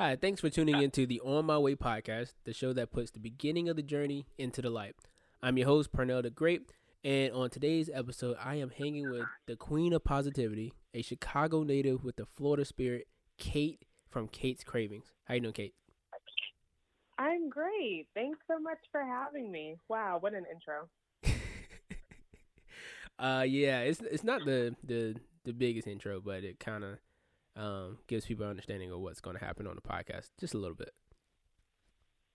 Hi, thanks for tuning into the On My Way podcast, the show that puts the beginning of the journey into the light. I'm your host, Parnell the Grape, and on today's episode, I am hanging with the queen of positivity, a Chicago native with the Florida spirit, Kate from Kate's Cravings. How you doing, Kate? I'm great. Thanks so much for having me. Wow, what an intro. Yeah, it's not the biggest intro, but it kind of gives people an understanding of what's going to happen on the podcast just a little bit.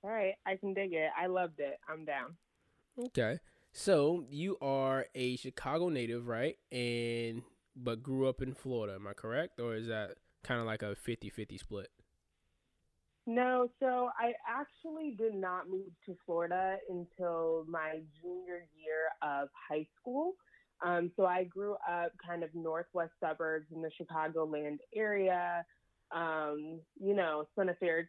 All right, I can dig it. I loved it. I'm down. Okay, so you are a Chicago native, right? But grew up in Florida, am I correct? Or is that kind of like a 50-50 split? No, so I actually did not move to Florida until my junior year of high school. So I grew up kind of northwest suburbs in the Chicagoland area, spent a fair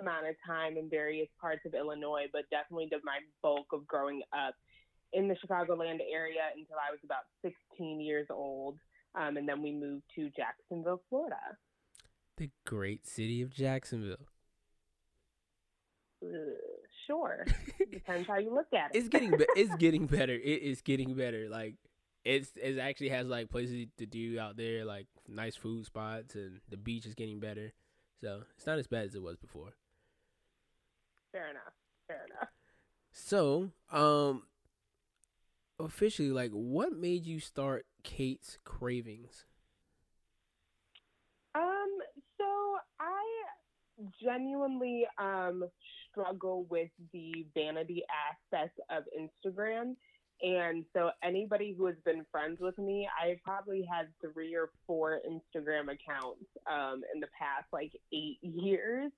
amount of time in various parts of Illinois, but definitely did my bulk of growing up in the Chicagoland area until I was about 16 years old. And then we moved to Jacksonville, Florida. The great city of Jacksonville. Sure. Depends how you look at it. It's getting better. It is getting better. Like, it actually has, like, places to do out there, like, nice food spots, and the beach is getting better. So, it's not as bad as it was before. Fair enough. So, officially, like, what made you start Kate's Cravings? So, I genuinely struggle with the vanity aspect of Instagram. And so anybody who has been friends with me, I probably had 3 or 4 Instagram accounts in the past, like, 8 years,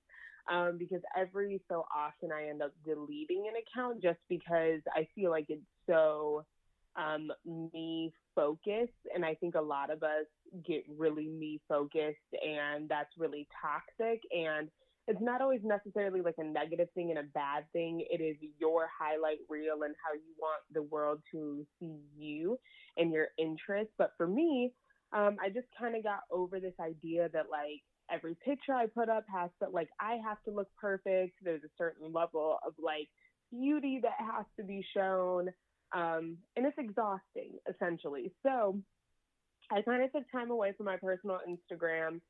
because every so often I end up deleting an account just because I feel like it's so me-focused. And I think a lot of us get really me-focused, and that's really toxic. And it's not always necessarily like a negative thing and a bad thing. It is your highlight reel and how you want the world to see you and your interests. But for me, I just kind of got over this idea that, like, every picture I put up has to, like, I have to look perfect. There's a certain level of, like, beauty that has to be shown. And it's exhausting, essentially. So I kind of took time away from my personal Instagram.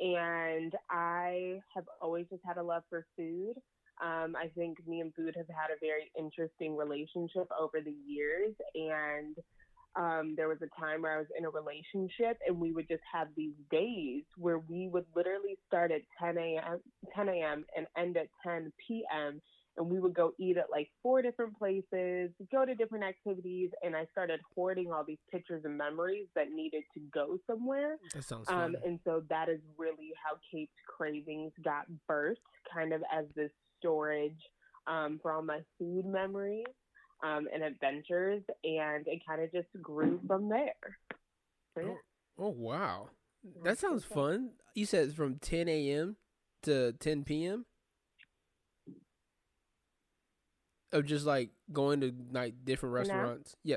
And I have always just had a love for food. I think me and food have had a very interesting relationship over the years. And there was a time where I was in a relationship, and we would just have these days where we would literally start at 10 a.m. and end at 10 p.m. And we would go eat at, like, 4 different places, go to different activities. And I started hoarding all these pictures and memories that needed to go somewhere. That sounds funny. And so that is really how Kate's Cravings got birthed, kind of as this storage for all my food memories and adventures. And it kind of just grew from there. So, yeah. Oh, wow. That sounds fun. You said it's from 10 a.m. to 10 p.m.? Of just, like, going to, like, different restaurants. No.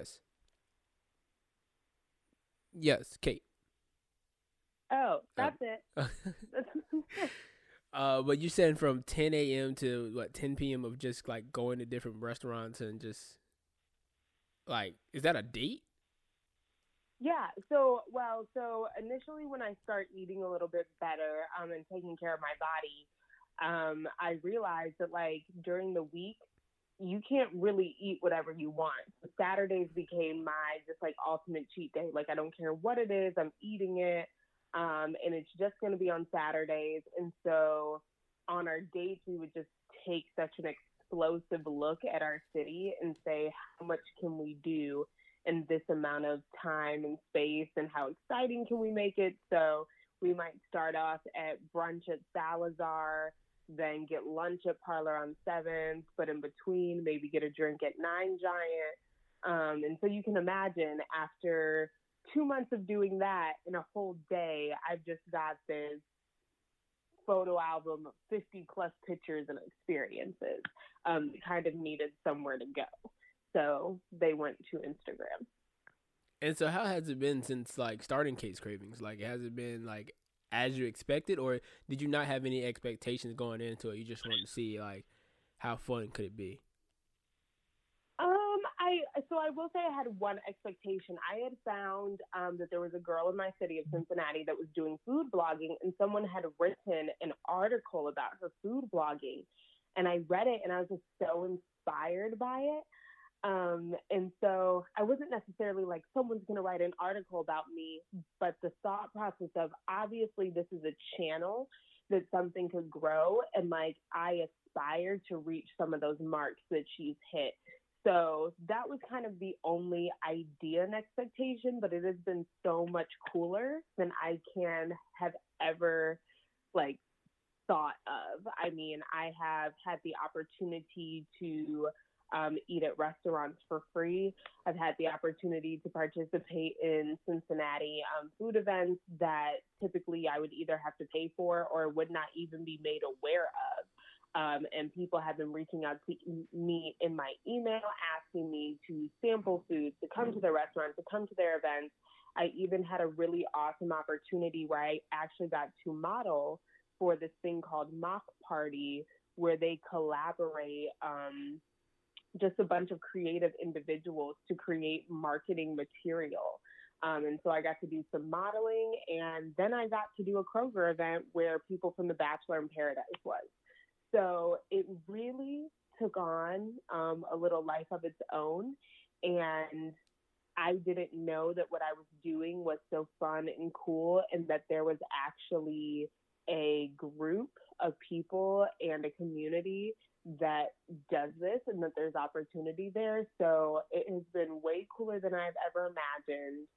Yes, Kate. Oh, that's it. But you said from 10 a.m. to, what, 10 p.m. of just, like, going to different restaurants and just, like, is that a date? Yeah. So initially when I start eating a little bit better and taking care of my body, I realized that, like, during the week, you can't really eat whatever you want. Saturdays became my just, like, ultimate cheat day. Like, I don't care what it is, I'm eating it. And it's just going to be on Saturdays. And so on our dates, we would just take such an explosive look at our city and say, how much can we do in this amount of time and space, and how exciting can we make it? So we might start off at brunch at Salazar, then get lunch at Parlor on Seventh, but in between, maybe get a drink at Nine Giant. And so you can imagine, after 2 months of doing that in a whole day, I've just got this photo album of 50-plus pictures and experiences. Kind of needed somewhere to go. So they went to Instagram. And so how has it been since, like, starting Kate's Cravings? Like, has it been, like, as you expected, or did you not have any expectations going into it? You just wanted to see like how fun could it be? I will say I had one expectation. I had found that there was a girl in my city of Cincinnati that was doing food blogging, and someone had written an article about her food blogging, and I read it and I was just so inspired by it. And so I wasn't necessarily like, someone's going to write an article about me, but the thought process of, obviously this is a channel that something could grow. And like, I aspire to reach some of those marks that she's hit. So that was kind of the only idea and expectation, but it has been so much cooler than I can have ever like thought of. I mean, I have had the opportunity to eat at restaurants for free. I've had the opportunity to participate in Cincinnati food events that typically I would either have to pay for or would not even be made aware of. And people have been reaching out to me in my email, asking me to sample food, to come to their restaurant, to come to their events. I even had a really awesome opportunity where I actually got to model for this thing called Mock Party, where they collaborate just a bunch of creative individuals to create marketing material. And so I got to do some modeling, and then I got to do a Kroger event where people from The Bachelor in Paradise was. So it really took on a little life of its own. And I didn't know that what I was doing was so fun and cool, and that there was actually a group of people and a community that does this, and that there's opportunity there. So it has been way cooler than I've ever imagined.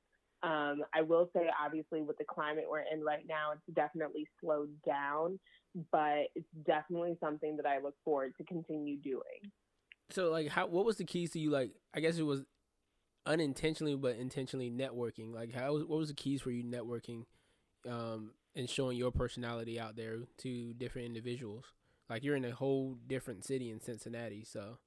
I will say, obviously, with the climate we're in right now, it's definitely slowed down, but it's definitely something that I look forward to continue doing. So, like, what was the keys to you? Like, I guess it was unintentionally, but intentionally networking. Like, what was the keys for you networking and showing your personality out there to different individuals? Like, you're in a whole different city in Cincinnati, so.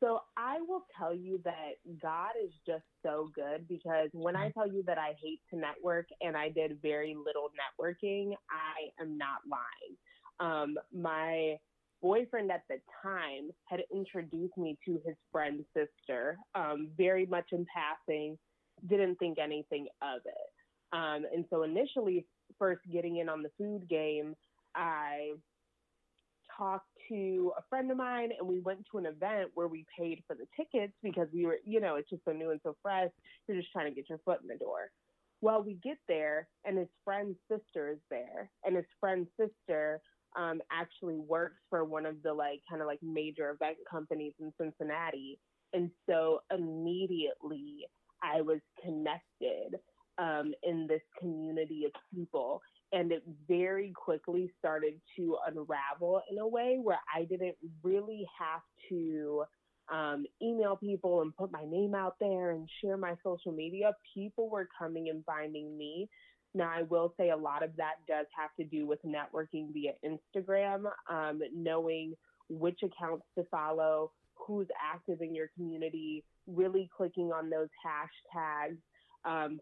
So I will tell you that God is just so good, because when I tell you that I hate to network and I did very little networking, I am not lying. My boyfriend at the time had introduced me to his friend's sister, very much in passing, didn't think anything of it. And so initially, first getting in on the food game, I talked to a friend of mine, and we went to an event where we paid for the tickets because we were, you know, it's just so new and so fresh. You're just trying to get your foot in the door. Well, we get there, and his friend's sister is there, and his friend's sister actually works for one of the like kind of like major event companies in Cincinnati. And so immediately I was connected in this community of people. And it very quickly started to unravel in a way where I didn't really have to email people and put my name out there and share my social media. People were coming and finding me. Now, I will say a lot of that does have to do with networking via Instagram, knowing which accounts to follow, who's active in your community, really clicking on those hashtags.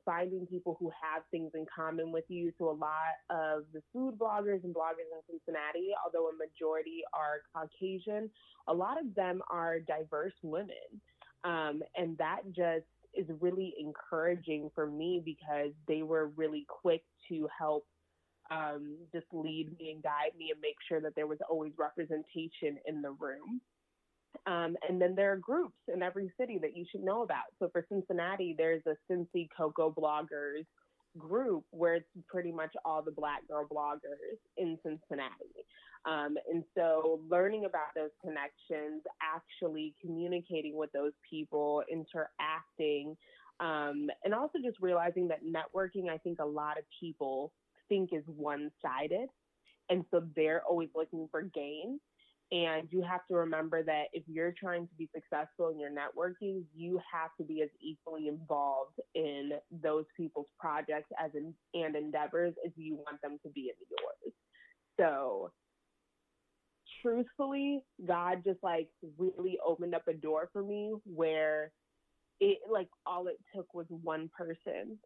Finding people who have things in common with you. So a lot of the food bloggers and bloggers in Cincinnati, although a majority are Caucasian, a lot of them are diverse women. And that just is really encouraging for me, because they were really quick to help just lead me and guide me and make sure that there was always representation in the room. And then there are groups in every city that you should know about. So for Cincinnati, there's a Cincy Coco Bloggers group where it's pretty much all the Black girl bloggers in Cincinnati. And so learning about those connections, actually communicating with those people, interacting, and also just realizing that networking, I think a lot of people think is one-sided. And so they're always looking for gain. And you have to remember that if you're trying to be successful in your networking, you have to be as equally involved in those people's projects and endeavors as you want them to be in yours. So truthfully, God just like really opened up a door for me where it like all it took was one person.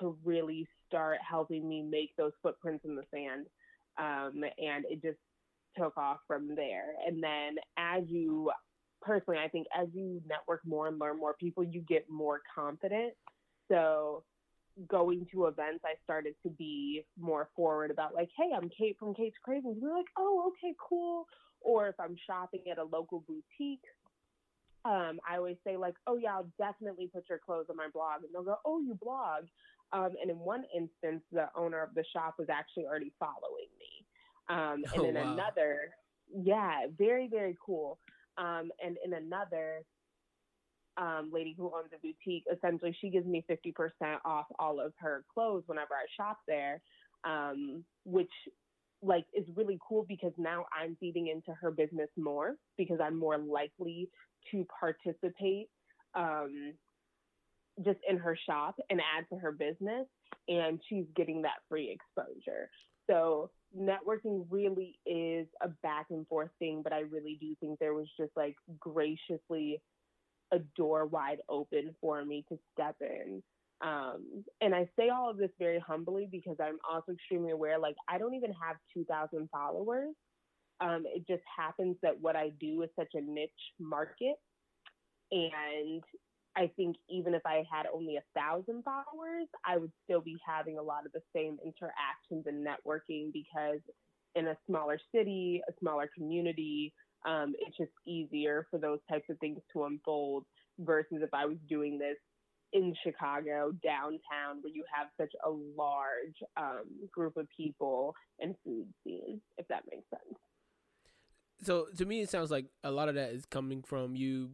to really start helping me make those footprints in the sand. And it just took off from there. And then as you, personally, I think as you network more and learn more people, you get more confident. So going to events, I started to be more forward about like, hey, I'm Kate from Kate's Cravings. And they're like, oh, okay, cool. Or if I'm shopping at a local boutique, I always say like, oh yeah, I'll definitely put your clothes on my blog. And they'll go, oh, you blog. And in one instance, the owner of the shop was actually already following me. And in another, yeah, very, very cool. And in another, lady who owns a boutique, essentially she gives me 50% off all of her clothes whenever I shop there, which like is really cool because now I'm feeding into her business more because I'm more likely to participate just in her shop and add to her business, and she's getting that free exposure. So networking really is a back and forth thing, but I really do think there was just like graciously a door wide open for me to step in. And I say all of this very humbly because I'm also extremely aware, like I don't even have 2,000 followers. It just happens that what I do is such a niche market. And I think even if I had only 1,000 followers, I would still be having a lot of the same interactions and networking because in a smaller city, a smaller community, it's just easier for those types of things to unfold versus if I was doing this in Chicago, downtown, where you have such a large group of people and food scene, if that makes sense. So to me, it sounds like a lot of that is coming from you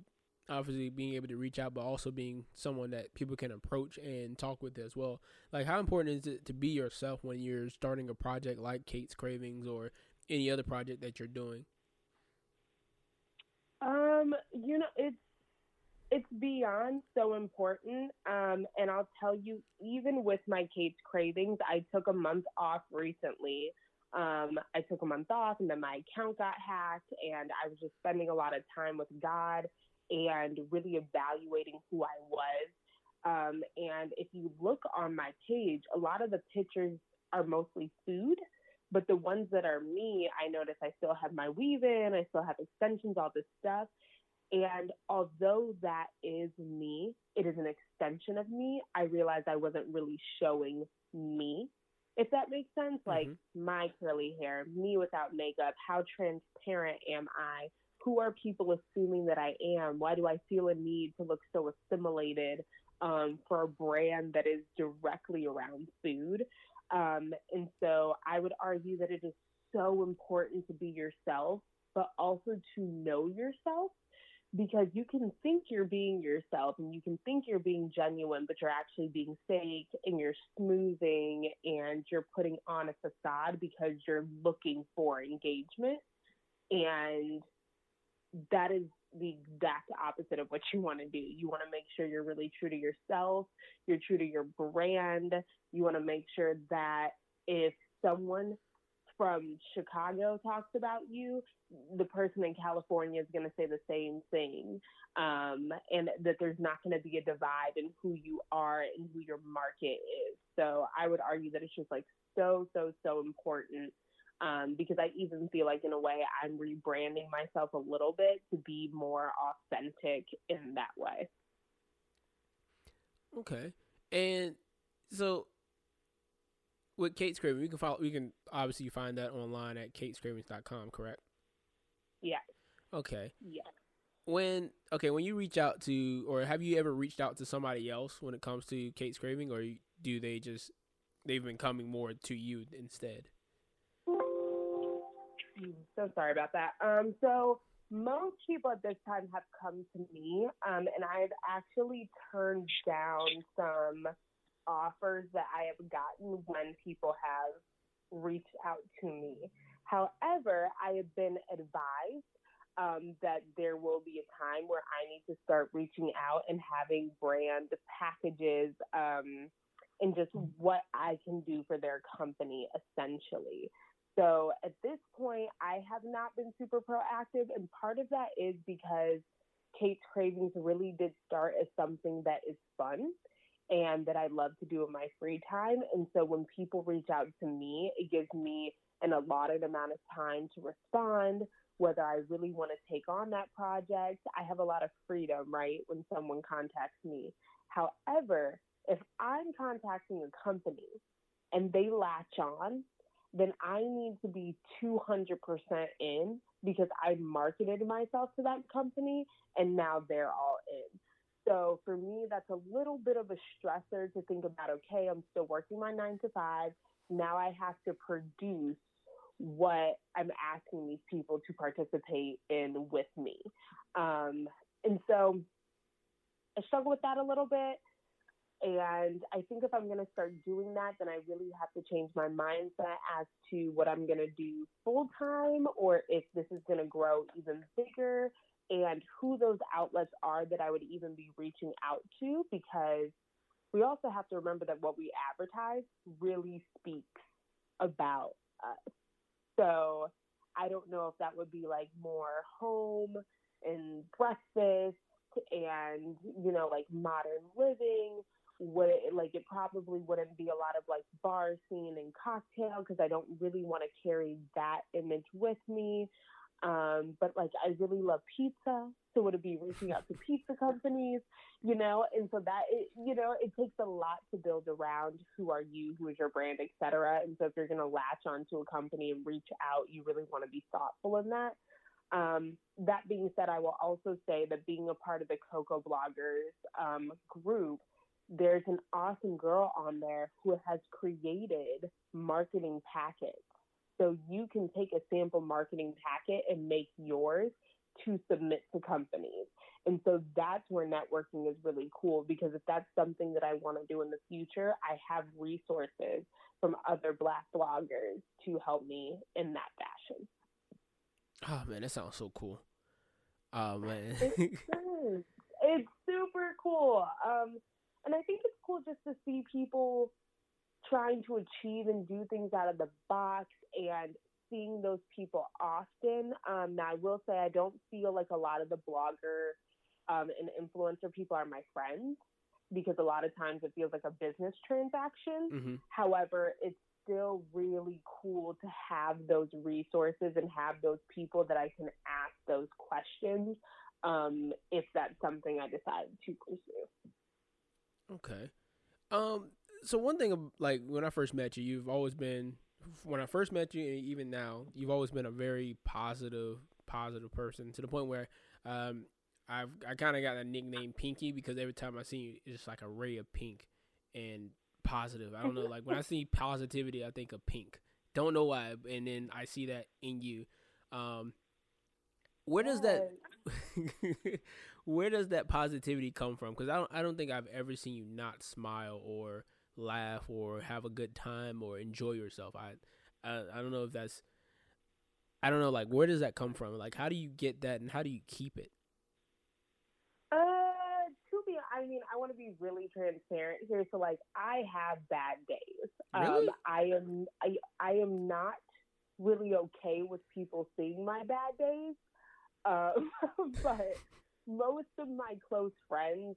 obviously being able to reach out, but also being someone that people can approach and talk with as well. Like, how important is it to be yourself when you're starting a project like Kate's Cravings or any other project that you're doing? You know, it's beyond so important. And I'll tell you, even with my Kate's Cravings, I took a month off recently. I took a month off and then my account got hacked and I was just spending a lot of time with God and really evaluating who I was. And if you look on my page, a lot of the pictures are mostly food, but the ones that are me, I notice I still have my weave in, I still have extensions, all this stuff. And although that is me, it is an extension of me, I realized I wasn't really showing me, if that makes sense. Mm-hmm. Like my curly hair, me without makeup, how transparent am I? Who are people assuming that I am? Why do I feel a need to look so assimilated for a brand that is directly around food? And so I would argue that it is so important to be yourself, but also to know yourself, because you can think you're being yourself and you can think you're being genuine, but you're actually being fake and you're smoothing and you're putting on a facade because you're looking for engagement. And that is the exact opposite of what you want to do. You want to make sure you're really true to yourself, you're true to your brand. You want to make sure that if someone from Chicago talks about you, the person in California is going to say the same thing, and that there's not going to be a divide in who you are and who your market is. So I would argue that it's just like so important. Because I even feel like in a way I'm rebranding myself a little bit to be more authentic in that way. Okay. And so with Kate's Cravings, we can obviously find that online at katescravings.com, correct? Yeah. Okay. Yeah. When you reach out to, or have you ever reached out to somebody else when it comes to Kate's Craving, or do they just, they've been coming more to you instead? So sorry about that. So most people at this time have come to me, and I've actually turned down some offers that I have gotten when people have reached out to me. However, I have been advised that there will be a time where I need to start reaching out and having brand packages and just what I can do for their company, essentially. So at this point, I have not been super proactive. And part of that is because Kate's Cravings really did start as something that is fun. and that I love to do in my free time. And so when people reach out to me, it gives me an allotted amount of time to respond, whether I really want to take on that project. I have a lot of freedom, right, when someone contacts me. However, if I'm contacting a company and they latch on, then I need to be 200% in, because I marketed myself to that company and now they're all in. So for me, that's a little bit of a stressor to think about, okay, I'm still working my 9 to 5. Now I have to produce what I'm asking these people to participate in with me. And so I struggle with that a little bit. And I think if I'm going to start doing that, then I really have to change my mindset as to what I'm going to do full time, or if this is going to grow even bigger, and who those outlets are that I would even be reaching out to, because we also have to remember that what we advertise really speaks about us. So I don't know if that would be like more home and breakfast and, you know, like modern living. It probably wouldn't be a lot of like bar scene and cocktail, because I don't really want to carry that image with me. But like I really love pizza, so would it be reaching out to pizza companies, you know? And so that, it takes a lot to build around who are you, who is your brand, et cetera. And so if you're going to latch onto a company and reach out, you really want to be thoughtful in that. That being said, I will also say that being a part of the Coco Bloggers group, there's an awesome girl on there who has created marketing packets. So you can take a sample marketing packet and make yours to submit to companies. And so that's where networking is really cool, because if that's something that I want to do in the future, I have resources from other Black bloggers to help me in that fashion. Oh, man, that sounds so cool. Oh, man. It's super cool. And I think it's cool just to see people trying to achieve and do things out of the box, and seeing those people often. Now, I will say I don't feel like a lot of the blogger and influencer people are my friends, because a lot of times it feels like a business transaction. Mm-hmm. However, it's still really cool to have those resources and have those people that I can ask those questions if that's something I decide to pursue. Okay. So one thing, like when I first met you, and even now, you've always been a very positive person, to the point where I kind of got a nickname Pinky, because every time I see you, it's just like a ray of pink and positive. I don't know, like when I see positivity, I think of pink. Don't know why, and then I see that in you. Where does that positivity come from? Because I don't think I've ever seen you not smile or laugh or have a good time or enjoy yourself. I don't know if that's, I don't know, like where does that come from? Like how do you get that and how do you keep it? I want to be really transparent here. So like I have bad days. Really? I am not really okay with people seeing my bad days. But most of my close friends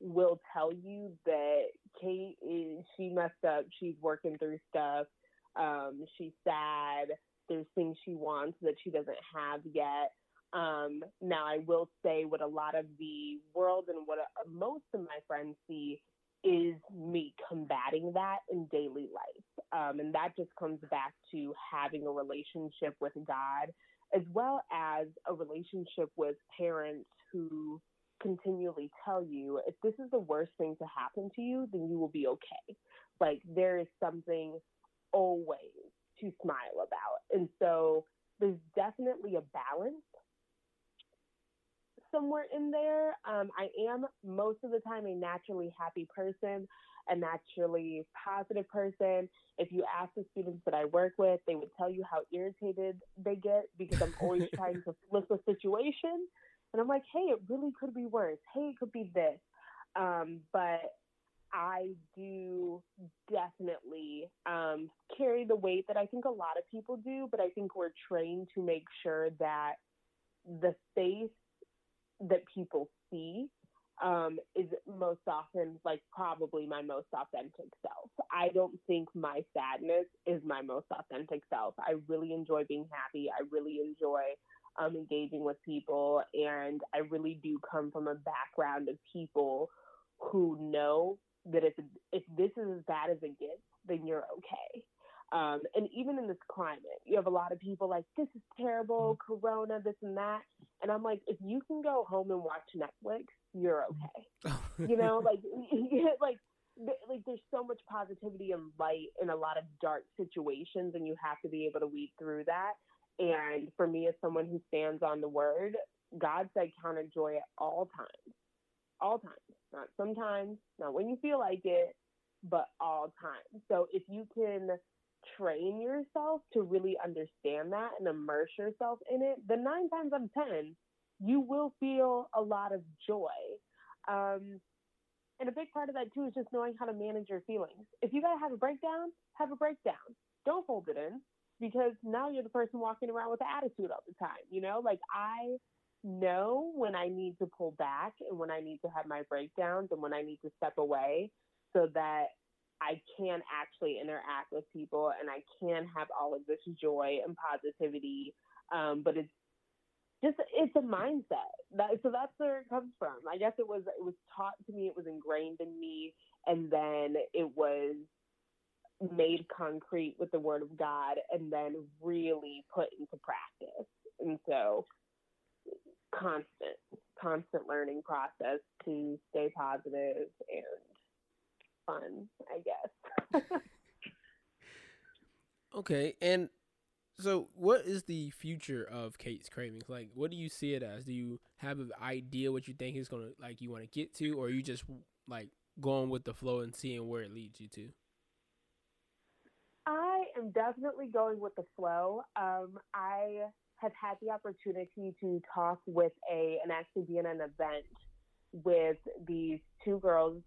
will tell you that Kate is, she messed up, she's working through stuff, she's sad, there's things she wants that she doesn't have yet. Now I will say what a lot of the world and what most of my friends see is me combating that in daily life. And that just comes back to having a relationship with God, as well as a relationship with parents who continually tell you, if this is the worst thing to happen to you, then you will be okay. Like there is something always to smile about. And so there's definitely a balance somewhere in there. I am most of the time a naturally happy person, a naturally positive person. If you ask the students that I work with, they would tell you how irritated they get, because I'm always trying to flip a situation. And I'm like, hey, it really could be worse. Hey, it could be this. But I do definitely carry the weight that I think a lot of people do, but I think we're trained to make sure that the face that people see is most often, like, probably my most authentic self. I don't think my sadness is my most authentic self. I really enjoy being happy. I really enjoy engaging with people. And I really do come from a background of people who know that if this is as bad as it gets, then you're okay. And even in this climate, you have a lot of people like, this is terrible, Corona, this and that. And I'm like, if you can go home and watch Netflix, you're okay. You know, like there's so much positivity and light in a lot of dark situations, and you have to be able to weed through that. And for me, as someone who stands on the word, God said, count of joy at all times, not sometimes, not when you feel like it, but all times. So if you can train yourself to really understand that and immerse yourself in it, then 9 times out of 10, you will feel a lot of joy. And a big part of that too is just knowing how to manage your feelings. If you gotta have a breakdown, Don't hold it in, because now you're the person walking around with an attitude all the time. You know, like, I know when I need to pull back and when I need to have my breakdowns and when I need to step away so that I can actually interact with people and I can have all of this joy and positivity. But it's a mindset. So that's where it comes from. I guess it was taught to me. It was ingrained in me. And then it was made concrete with the word of God and then really put into practice. And so constant learning process to stay positive and fun, I guess. Okay, and so what is the future of Kate's Cravings? Like, what do you see it as? Do you have an idea what you think is going to, like, you want to get to, or are you just, like, going with the flow and seeing where it leads you to? I am definitely going with the flow. I have had the opportunity to talk with and actually be in an event with these two girls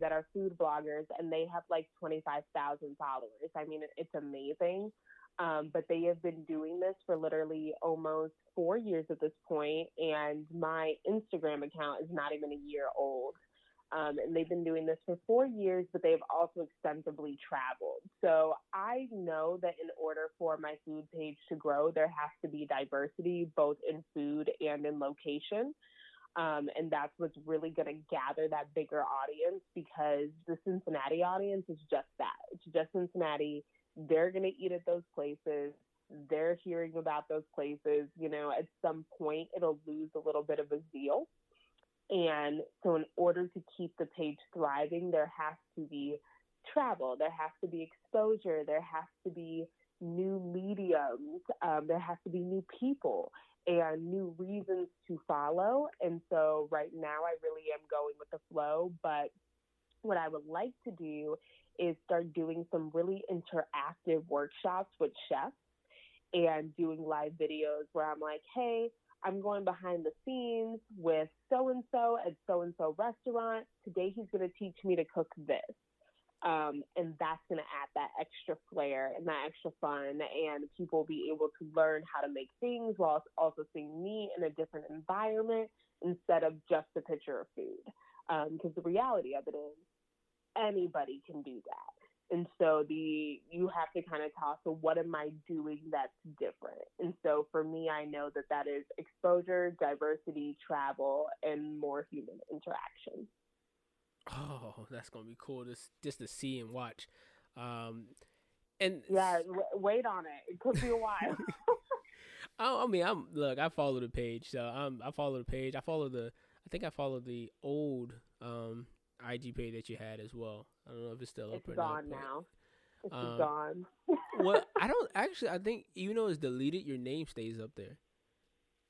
that are food bloggers, and they have like 25,000 followers. I mean, it's amazing. But they have been doing this for literally almost 4 years at this point, and my Instagram account is not even a year old. And they've been doing this for 4 years, but they've also extensively traveled. So I know that in order for my food page to grow, there has to be diversity, both in food and in location. And that's what's really going to gather that bigger audience, because the Cincinnati audience is just that. It's just Cincinnati. They're going to eat at those places. They're hearing about those places. You know, at some point, it'll lose a little bit of a zeal. And so in order to keep the page thriving, there has to be travel. There has to be exposure. There has to be new mediums. There has to be new people and new reasons to follow. And so right now I really am going with the flow. But what I would like to do is start doing some really interactive workshops with chefs and doing live videos where I'm like, hey, I'm going behind the scenes with so-and-so at so-and-so restaurant. Today he's going to teach me to cook this. And that's going to add that extra flair and that extra fun, and people will be able to learn how to make things while also seeing me in a different environment instead of just a picture of food. Because the reality of it is anybody can do that. And so you have to kind of toss, so what am I doing that's different? And so for me, I know that that is exposure, diversity, travel, and more human interaction. Oh, that's going to be cool just to see and watch. And yeah, wait on it. It could be a while. I follow the page. So I follow the page. I think I follow the old IG page that you had as well. I don't know if it's still up or not. It's gone now. It's gone. Well, I think even though it's deleted, your name stays up there.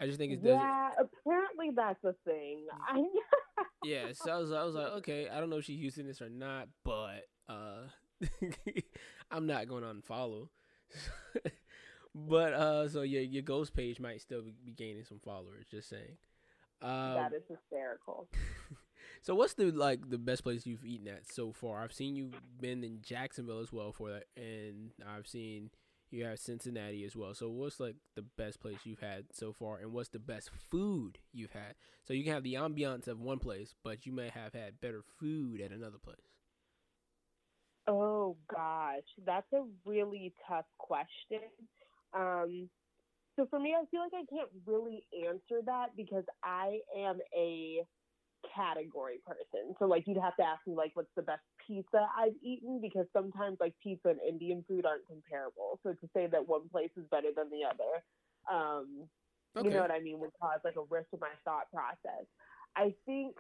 I just think it doesn't. Yeah, apparently that's a thing. Yeah, so I was like, okay, I don't know if she's using this or not, but I'm not going to unfollow. But so your ghost page might still be gaining some followers. Just saying. That is hysterical. So what's the best place you've eaten at so far? I've seen you've been in Jacksonville as well for that, and I've seen you have Cincinnati as well. So what's like the best place you've had so far, and what's the best food you've had? So you can have the ambiance of one place, but you may have had better food at another place. Oh gosh, that's a really tough question. So for me, I feel like I can't really answer that because I am a category person. So like you'd have to ask me like what's the best pizza I've eaten, because sometimes like pizza and Indian food aren't comparable. So to say that one place is better than the other, you know what I mean, would cause like a rift in my thought process. I think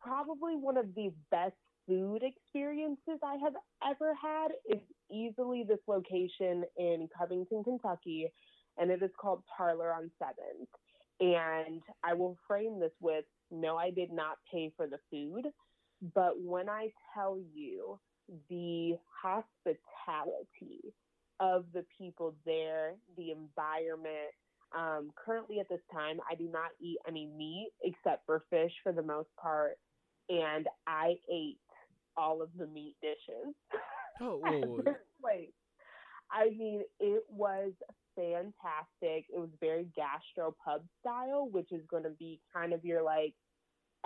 probably one of the best food experiences I have ever had is easily this location in Covington, Kentucky, and it is called Parlor on Seventh. And I will frame this with, no, I did not pay for the food, but when I tell you the hospitality of the people there, the environment, currently at this time, I do not eat any meat except for fish for the most part, and I ate all of the meat dishes. Oh, wait. I mean, it was fantastic. It was very gastro pub style, which is going to be kind of your like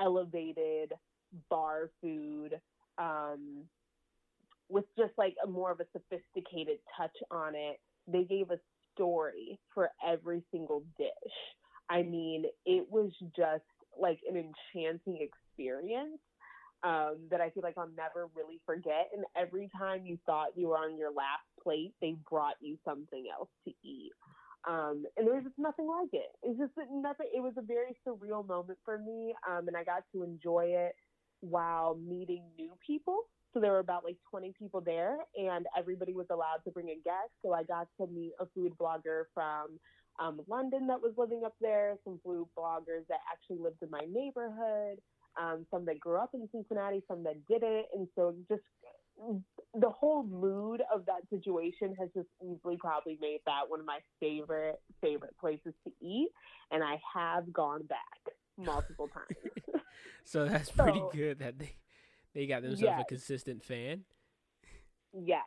elevated bar food, with just like a more of a sophisticated touch on it. They gave a story for every single dish. I mean, it was just like an enchanting experience that I feel like I'll never really forget. And every time you thought you were on your last plate, they brought you something else to eat. And there was just nothing like it. It's just nothing. It was a very surreal moment for me. And I got to enjoy it while meeting new people. So there were about like 20 people there, and everybody was allowed to bring a guest. So I got to meet a food blogger from London that was living up there, some food bloggers that actually lived in my neighborhood, some that grew up in Cincinnati, some that didn't. And so just the whole mood of that situation has just easily probably made that one of my favorite places to eat. And I have gone back multiple times. So that's pretty good that they got themselves a consistent fan. Yes.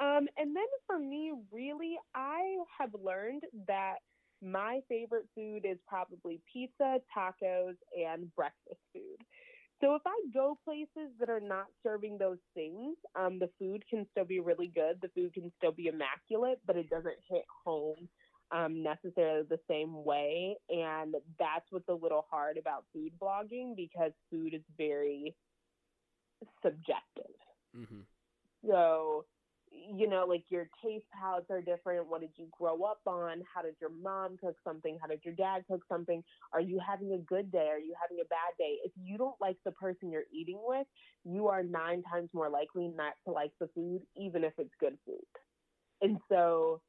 And then for me, really, I have learned that my favorite food is probably pizza, tacos, and breakfast food. So if I go places that are not serving those things, the food can still be really good. The food can still be immaculate, but it doesn't hit home necessarily the same way. And that's what's a little hard about food blogging, because food is very subjective. Mm-hmm. So, you know, like your taste palettes are different. What did you grow up on? How did your mom cook something? How did your dad cook something? Are you having a good day? Are you having a bad day? If you don't like the person you're eating with, you are 9 times more likely not to like the food, even if it's good food. And so,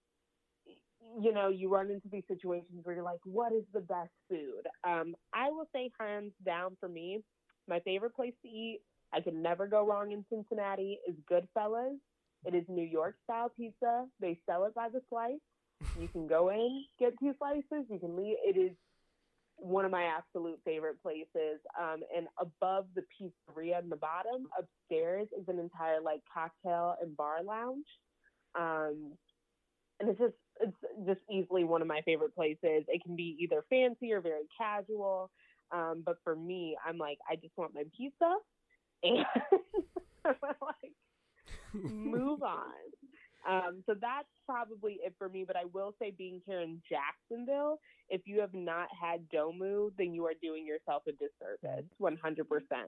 you know, you run into these situations where you're like, what is the best food? I will say hands down for me, my favorite place to eat, I can never go wrong in Cincinnati, is Goodfellas. It is New York-style pizza. They sell it by the slice. You can go in, get 2 slices. You can leave. It is one of my absolute favorite places. And above the pizzeria in the bottom, upstairs is an entire, like, cocktail and bar lounge. And it's just easily one of my favorite places. It can be either fancy or very casual. But for me, I'm like, I just want my pizza. And I'm like, move on. So that's probably it for me, but I will say, being here in Jacksonville, if you have not had Domu, then you are doing yourself a disservice, 100%.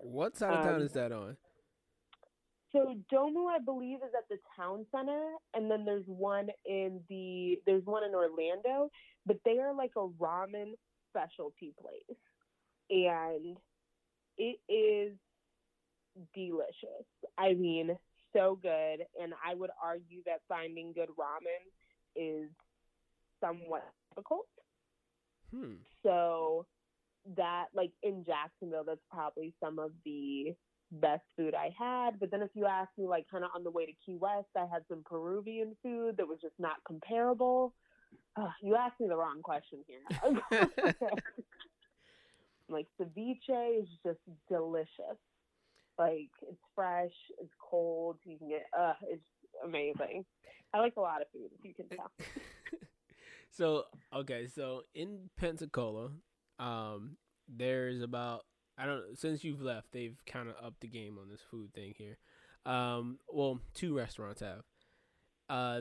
What side of town is that on? So Domu, I believe, is at the town center, and then there's one in Orlando, but they are like a ramen specialty place, and it is delicious. I mean, so good. And I would argue that finding good ramen is somewhat difficult. So that, like, in Jacksonville, that's probably some of the best food I had. But then if you ask me, like, kind of on the way to Key West, I had some Peruvian food that was just not comparable. You asked me the wrong question here. Like, ceviche is just delicious. Like, it's fresh, it's cold, you can get, it's amazing. I like a lot of food, if you can tell. So in Pensacola, there's about, I don't, since you've left, they've kind of upped the game on this food thing here. Well, two restaurants have.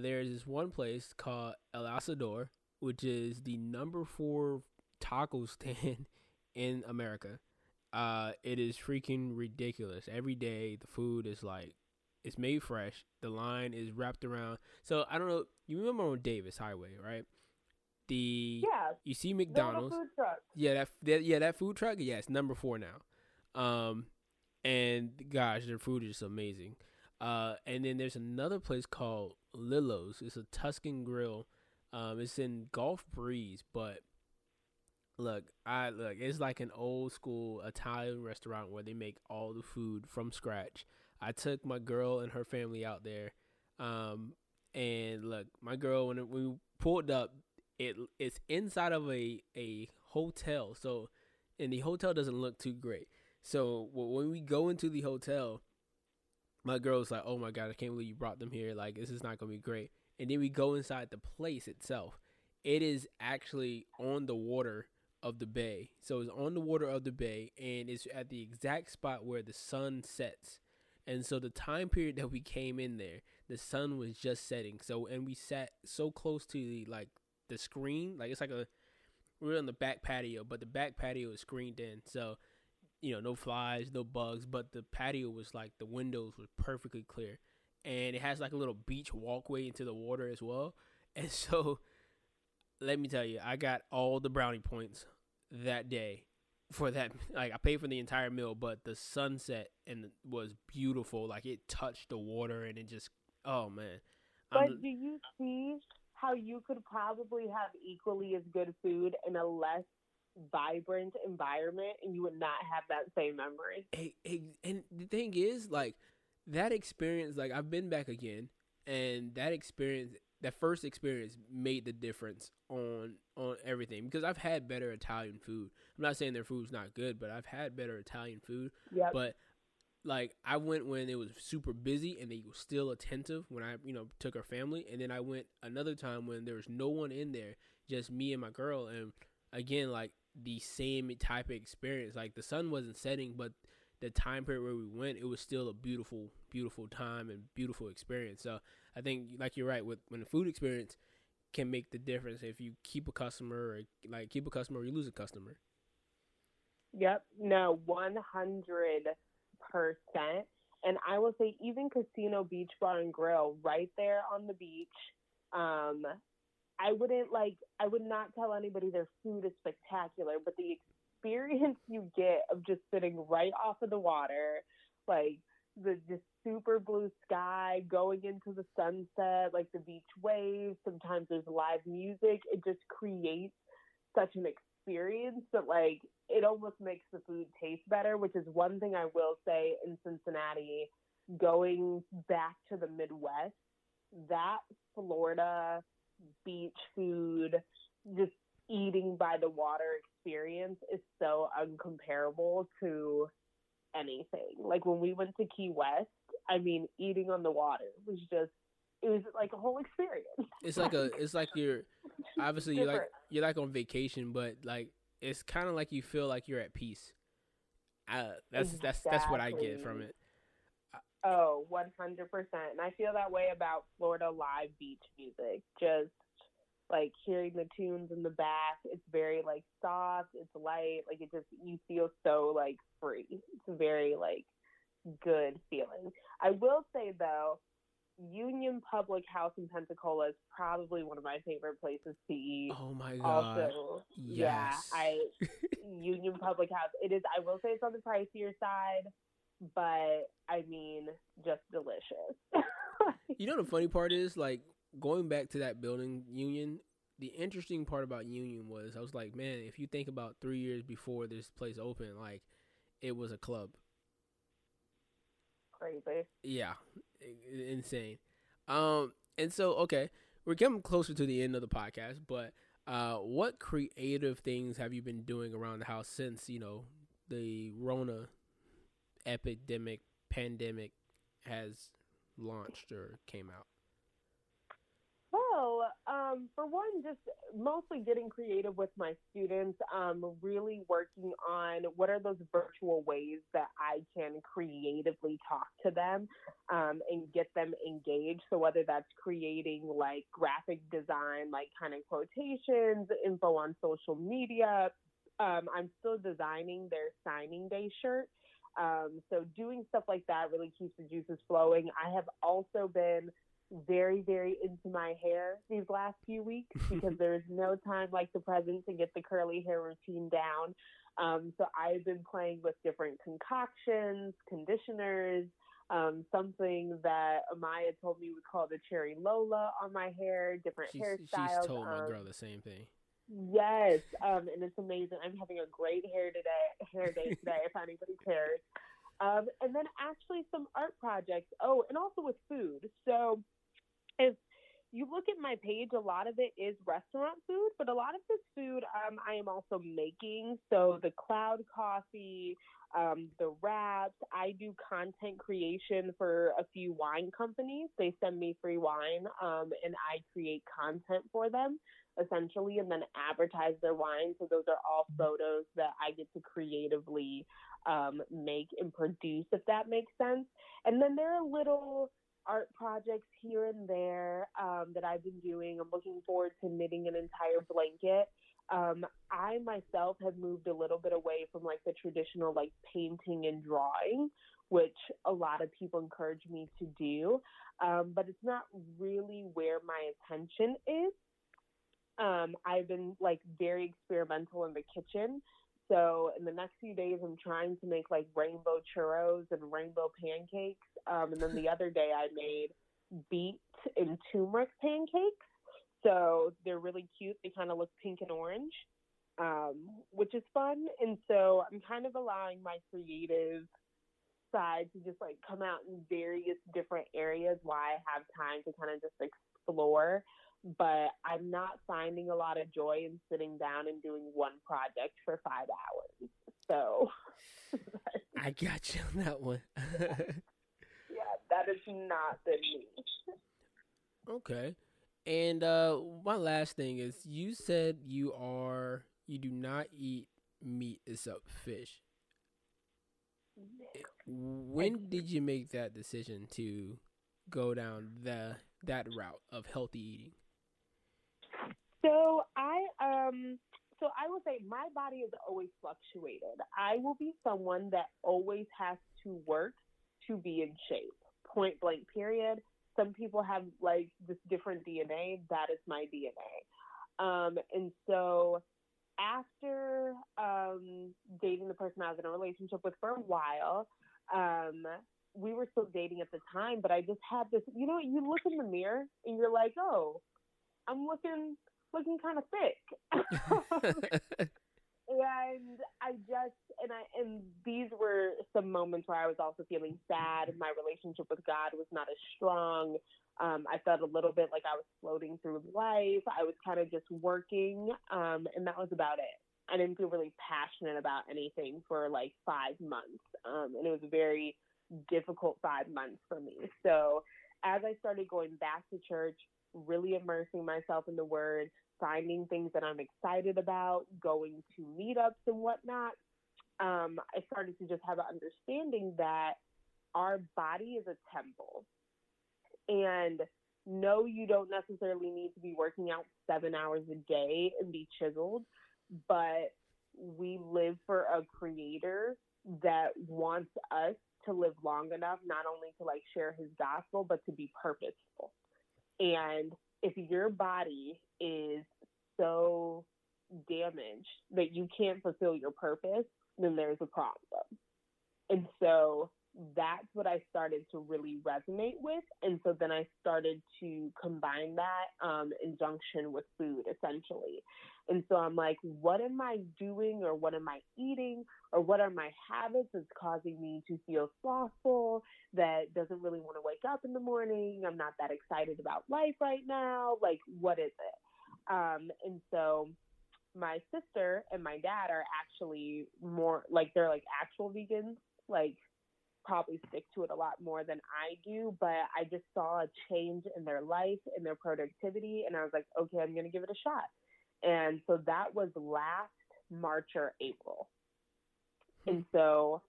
There's this one place called El Asador, which is the number 4 taco stand in America. It is freaking ridiculous. Every day, the food is like, it's made fresh. The line is wrapped around. So, I don't know. You remember on Davis Highway, right? You see McDonald's. The food truck. Yeah, that food truck. Yeah, it's number 4 now. And gosh, their food is just amazing. And then there's another place called Lillo's. It's a Tuscan grill. It's in Gulf Breeze, but look, it's like an old school Italian restaurant where they make all the food from scratch. I took my girl and her family out there. And look, my girl, when we pulled up, it's inside of a hotel. So, and the hotel doesn't look too great. So when we go into the hotel, my girl's like, "Oh my God, I can't believe you brought them here. Like, this is not going to be great." And then we go inside the place itself. It is actually on the water of the bay. So it's on the water of the bay, and it's at the exact spot where the sun sets. And so the time period that we came in there, the sun was just setting. So, and we sat so close to the screen, we were on the back patio, but the back patio is screened in. So, no flies, no bugs, but the patio was the windows were perfectly clear. And it has a little beach walkway into the water as well. And so, let me tell you, I got all the brownie points that day for that. I paid for the entire meal, but the sunset was beautiful. It touched the water and it just, oh man. But do you see how you could probably have equally as good food in a less vibrant environment and you would not have that same memory? And the thing is, that experience, I've been back again, and that first experience made the difference on everything, because I've had better Italian food. I'm not saying their food's not good, but I've had better Italian food. Yep. But I went when it was super busy and they were still attentive when I, took our family. And then I went another time when there was no one in there, just me and my girl. And again, the same type of experience, the sun wasn't setting, but the time period where we went, it was still a beautiful, beautiful time and beautiful experience. So I think, you're right, when the food experience can make the difference if you keep a customer or, keep a customer or you lose a customer. Yep. No, 100%. And I will say even Casino Beach Bar and Grill right there on the beach, I would not tell anybody their food is spectacular, but the experience you get of just sitting right off of the water, the just super blue sky going into the sunset, the beach waves, sometimes there's live music. It just creates such an experience that it almost makes the food taste better, which is one thing I will say in Cincinnati, going back to the Midwest, that Florida beach food, just eating by the water experience is so uncomparable to anything. When we went to Key West, eating on the water was just, it was a whole experience. It's you're obviously you're on vacation, but it's kind of you feel you're at peace. That's what I get from it. 100%. And I feel that way about Florida live beach music. Just hearing the tunes in the back, it's very soft, it's light, it just, you feel so free. It's a very good feeling. I will say though, Union Public House in Pensacola is probably one of my favorite places to eat. Oh my God. Also, yes. Yeah, Union Public House. It is, I will say it's on the pricier side, but just delicious. The funny part is going back to that building, Union, the interesting part about Union was, I was like, man, if you think about 3 years before this place opened, it was a club. Crazy. Yeah. Insane. And so, okay, we're getting closer to the end of the podcast, but what creative things have you been doing around the house since, the Rona epidemic, pandemic has launched or came out? Well, for one, just mostly getting creative with my students, really working on what are those virtual ways that I can creatively talk to them and get them engaged. So whether that's creating like graphic design, like kind of quotations, info on social media. I'm still designing their signing day shirt. So doing stuff like that really keeps the juices flowing. I have also been very, very into my hair these last few weeks because there's no time like the present to get the curly hair routine down. So I've been playing with different concoctions, conditioners, something that Amaya told me we call the Cherry Lola on my hair, different hairstyles. She's told my girl the same thing. Yes, and it's amazing. I'm having a great hair day today if anybody cares. And then actually some art projects. Oh, and also with food. So if you look at my page, a lot of it is restaurant food, but a lot of this food I am also making. So the cloud coffee, the wraps. I do content creation for a few wine companies. They send me free wine, and I create content for them, essentially, and then advertise their wine. So those are all photos that I get to creatively make and produce, if that makes sense. And then there are little art projects here and there that I've been doing. I'm looking forward to knitting an entire blanket. I myself have moved a little bit away from like the traditional like painting and drawing, which a lot of people encourage me to do, but it's not really where my attention is. I've been like very experimental in the kitchen. So in the next few days, I'm trying to make like rainbow churros and rainbow pancakes. And then the other day I made beet and turmeric pancakes. So they're really cute. They kind of look pink and orange, which is fun. And so I'm kind of allowing my creative side to just like come out in various different areas while I have time to kind of just explore. But I'm not finding a lot of joy in sitting down and doing one project for 5 hours. So I got you on that one. Yeah, that is not the niche. Okay. And one last thing is you said you do not eat meat except fish. When did you make that decision to go down that route of healthy eating? So I will say my body is always fluctuated. I will be someone that always has to work to be in shape, point blank, period. Some people have like this different DNA. That is my DNA. And so after dating the person I was in a relationship with for a while, we were still dating at the time, but I just had this, you know, you look in the mirror and you're like, oh, I'm looking kind of thick. And these were some moments where I was also feeling sad. My relationship with God was not as strong. I felt a little bit like I was floating through life. I was kind of just working, and that was about it. I didn't feel really passionate about anything for like 5 months, and it was a very difficult 5 months for me. So as I started going back to church, really immersing myself in the Word, finding things that I'm excited about, going to meetups and whatnot, I started to just have an understanding that our body is a temple. And no, you don't necessarily need to be working out 7 hours a day and be chiseled, but we live for a creator that wants us to live long enough, not only to like share his gospel, but to be purposeful. And if your body is so damaged that you can't fulfill your purpose, then there's a problem. And so that's what I started to really resonate with. And so then I started to combine that in junction with food, essentially. And so I'm like, what am I doing, or what am I eating, or what are my habits that's causing me to feel slothful, that doesn't really want to wake up in the morning? I'm not that excited about life right now. Like, what is it? And so my sister and my dad are actually more like, they're like actual vegans, like probably stick to it a lot more than I do, but I just saw a change in their life and their productivity. And I was like, okay, I'm going to give it a shot. And so that was last March or April. And so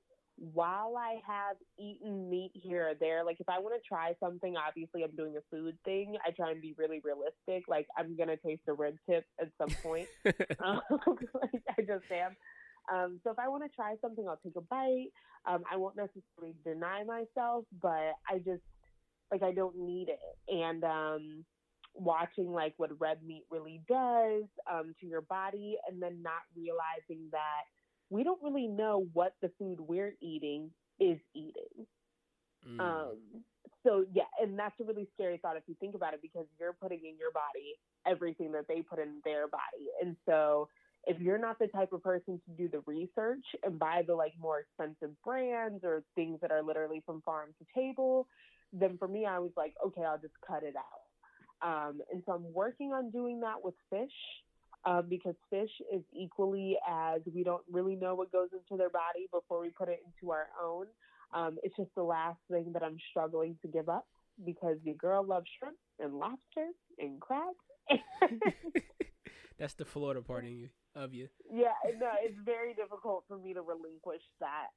while I have eaten meat here or there, like if I want to try something, obviously I'm doing a food thing. I try and be really realistic. Like I'm going to taste a red tip at some point. Like I just am. So if I want to try something, I'll take a bite. I won't necessarily deny myself, but I just, like, I don't need it. And watching, like, what red meat really does to your body, and then not realizing that we don't really know what the food we're eating is eating. So, yeah, and that's a really scary thought if you think about it, because you're putting in your body everything that they put in their body. And so if you're not the type of person to do the research and buy the like more expensive brands or things that are literally from farm to table, then for me, I was like, okay, I'll just cut it out. And so I'm working on doing that with fish because fish is equally as we don't really know what goes into their body before we put it into our own. It's just the last thing that I'm struggling to give up because your girl loves shrimp and lobster and crab. That's the Florida part in you. Of you. Yeah, no, it's very difficult for me to relinquish that.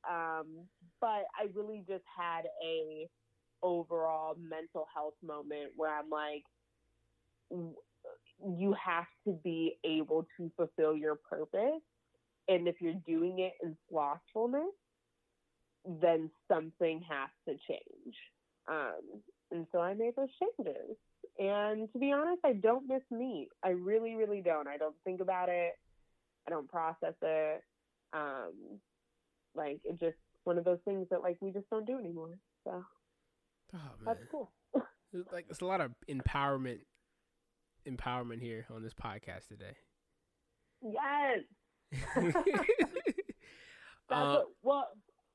But I really just had a overall mental health moment where I'm like, you have to be able to fulfill your purpose. And if you're doing it in slothfulness, then something has to change. And so I made those changes. And to be honest, I don't miss meat. I really, really don't. I don't think about it. I don't process it. Like it's just one of those things that like we just don't do anymore. So that's cool. Like it's a lot of empowerment here on this podcast today. Yes.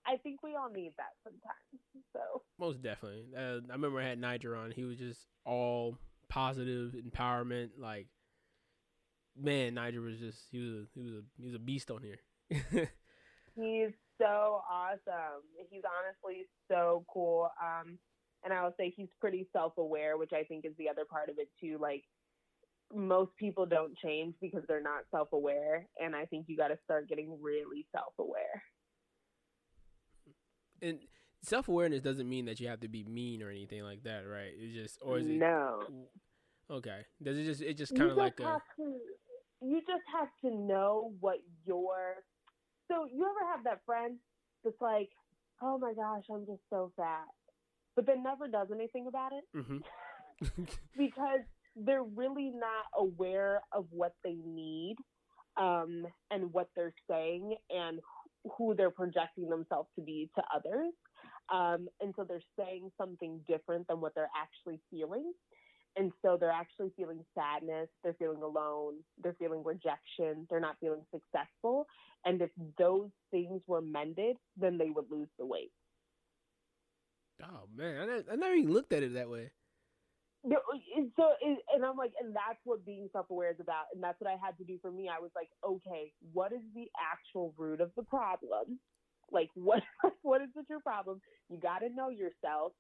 I think we all need that sometimes. So most definitely. I remember I had Niger on. He was just all positive empowerment, like. Man, Niger was just, he was a beast on here. He's so awesome. He's honestly so cool. And I would say he's pretty self-aware, which I think is the other part of it too. Like most people don't change because they're not self-aware. And I think you got to start getting really self-aware. And self-awareness doesn't mean that you have to be mean or anything like that, right? It's just, or is it? No. Okay. Does it just, it just kind of like a... You just have to know what your... So you ever have that friend that's like, oh my gosh, I'm just so fat, but then never does anything about it? Mm-hmm. Because they're really not aware of what they need and what they're saying and who they're projecting themselves to be to others. And so they're saying something different than what they're actually feeling. And so they're actually feeling sadness, they're feeling alone, they're feeling rejection, they're not feeling successful. And if those things were mended, then they would lose the weight. Oh, man, I never even looked at it that way. And I'm like, and that's what being self-aware is about. And that's what I had to do for me. I was like, okay, what is the actual root of the problem? Like, what is the true problem? You got to know yourself.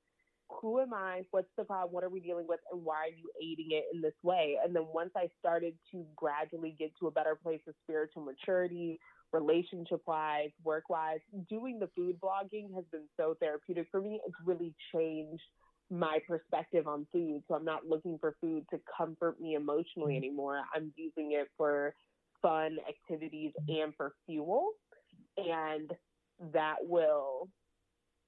Who am I? What's the problem? What are we dealing with? And why are you aiding it in this way? And then once I started to gradually get to a better place of spiritual maturity, relationship-wise, work-wise, doing the food blogging has been so therapeutic for me. It's really changed my perspective on food. So I'm not looking for food to comfort me emotionally anymore. I'm using it for fun activities and for fuel. And that will...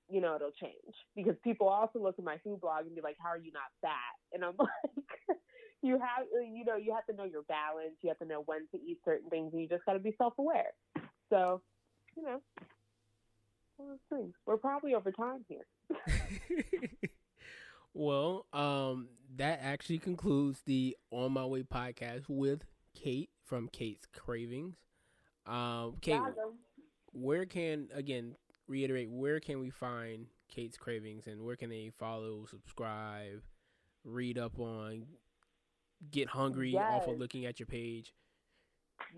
you know, it'll change because people also look at my food blog and be like, how are you not fat? And I'm like, you have to know your balance. You have to know when to eat certain things and you just got to be self-aware. So, you know, one of those things. We're probably over time here. Well, that actually concludes the On My Way podcast with Kate from Kate's Cravings. Kate, where can we find Kate's Cravings and where can they follow, subscribe, read up on, get hungry off of looking at your page?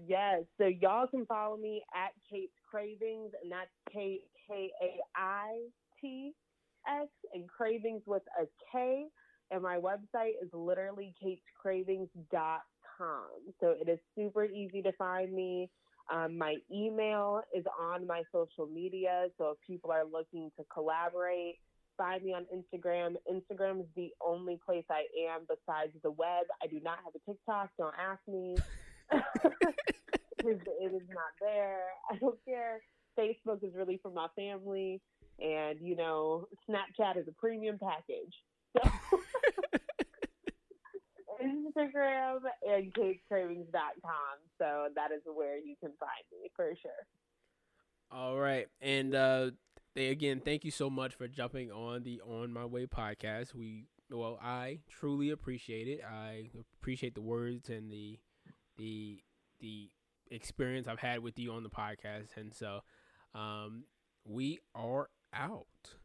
Yes. So y'all can follow me at Kate's Cravings, and that's K-A-I KATES and Cravings with a K. And my website is literally katescravings.com. So it is super easy to find me. My email is on my social media. So if people are looking to collaborate, find me on Instagram. Instagram is the only place I am besides the web. I do not have a TikTok. Don't ask me. It is not there. I don't care. Facebook is really for my family. And, you know, Snapchat is a premium package. So Instagram and katescravings.com. So that is where you can find me for sure. All right. And again, thank you so much for jumping on the On My Way podcast. I truly appreciate it. I appreciate the words and the experience I've had with you on the podcast. And so we are out.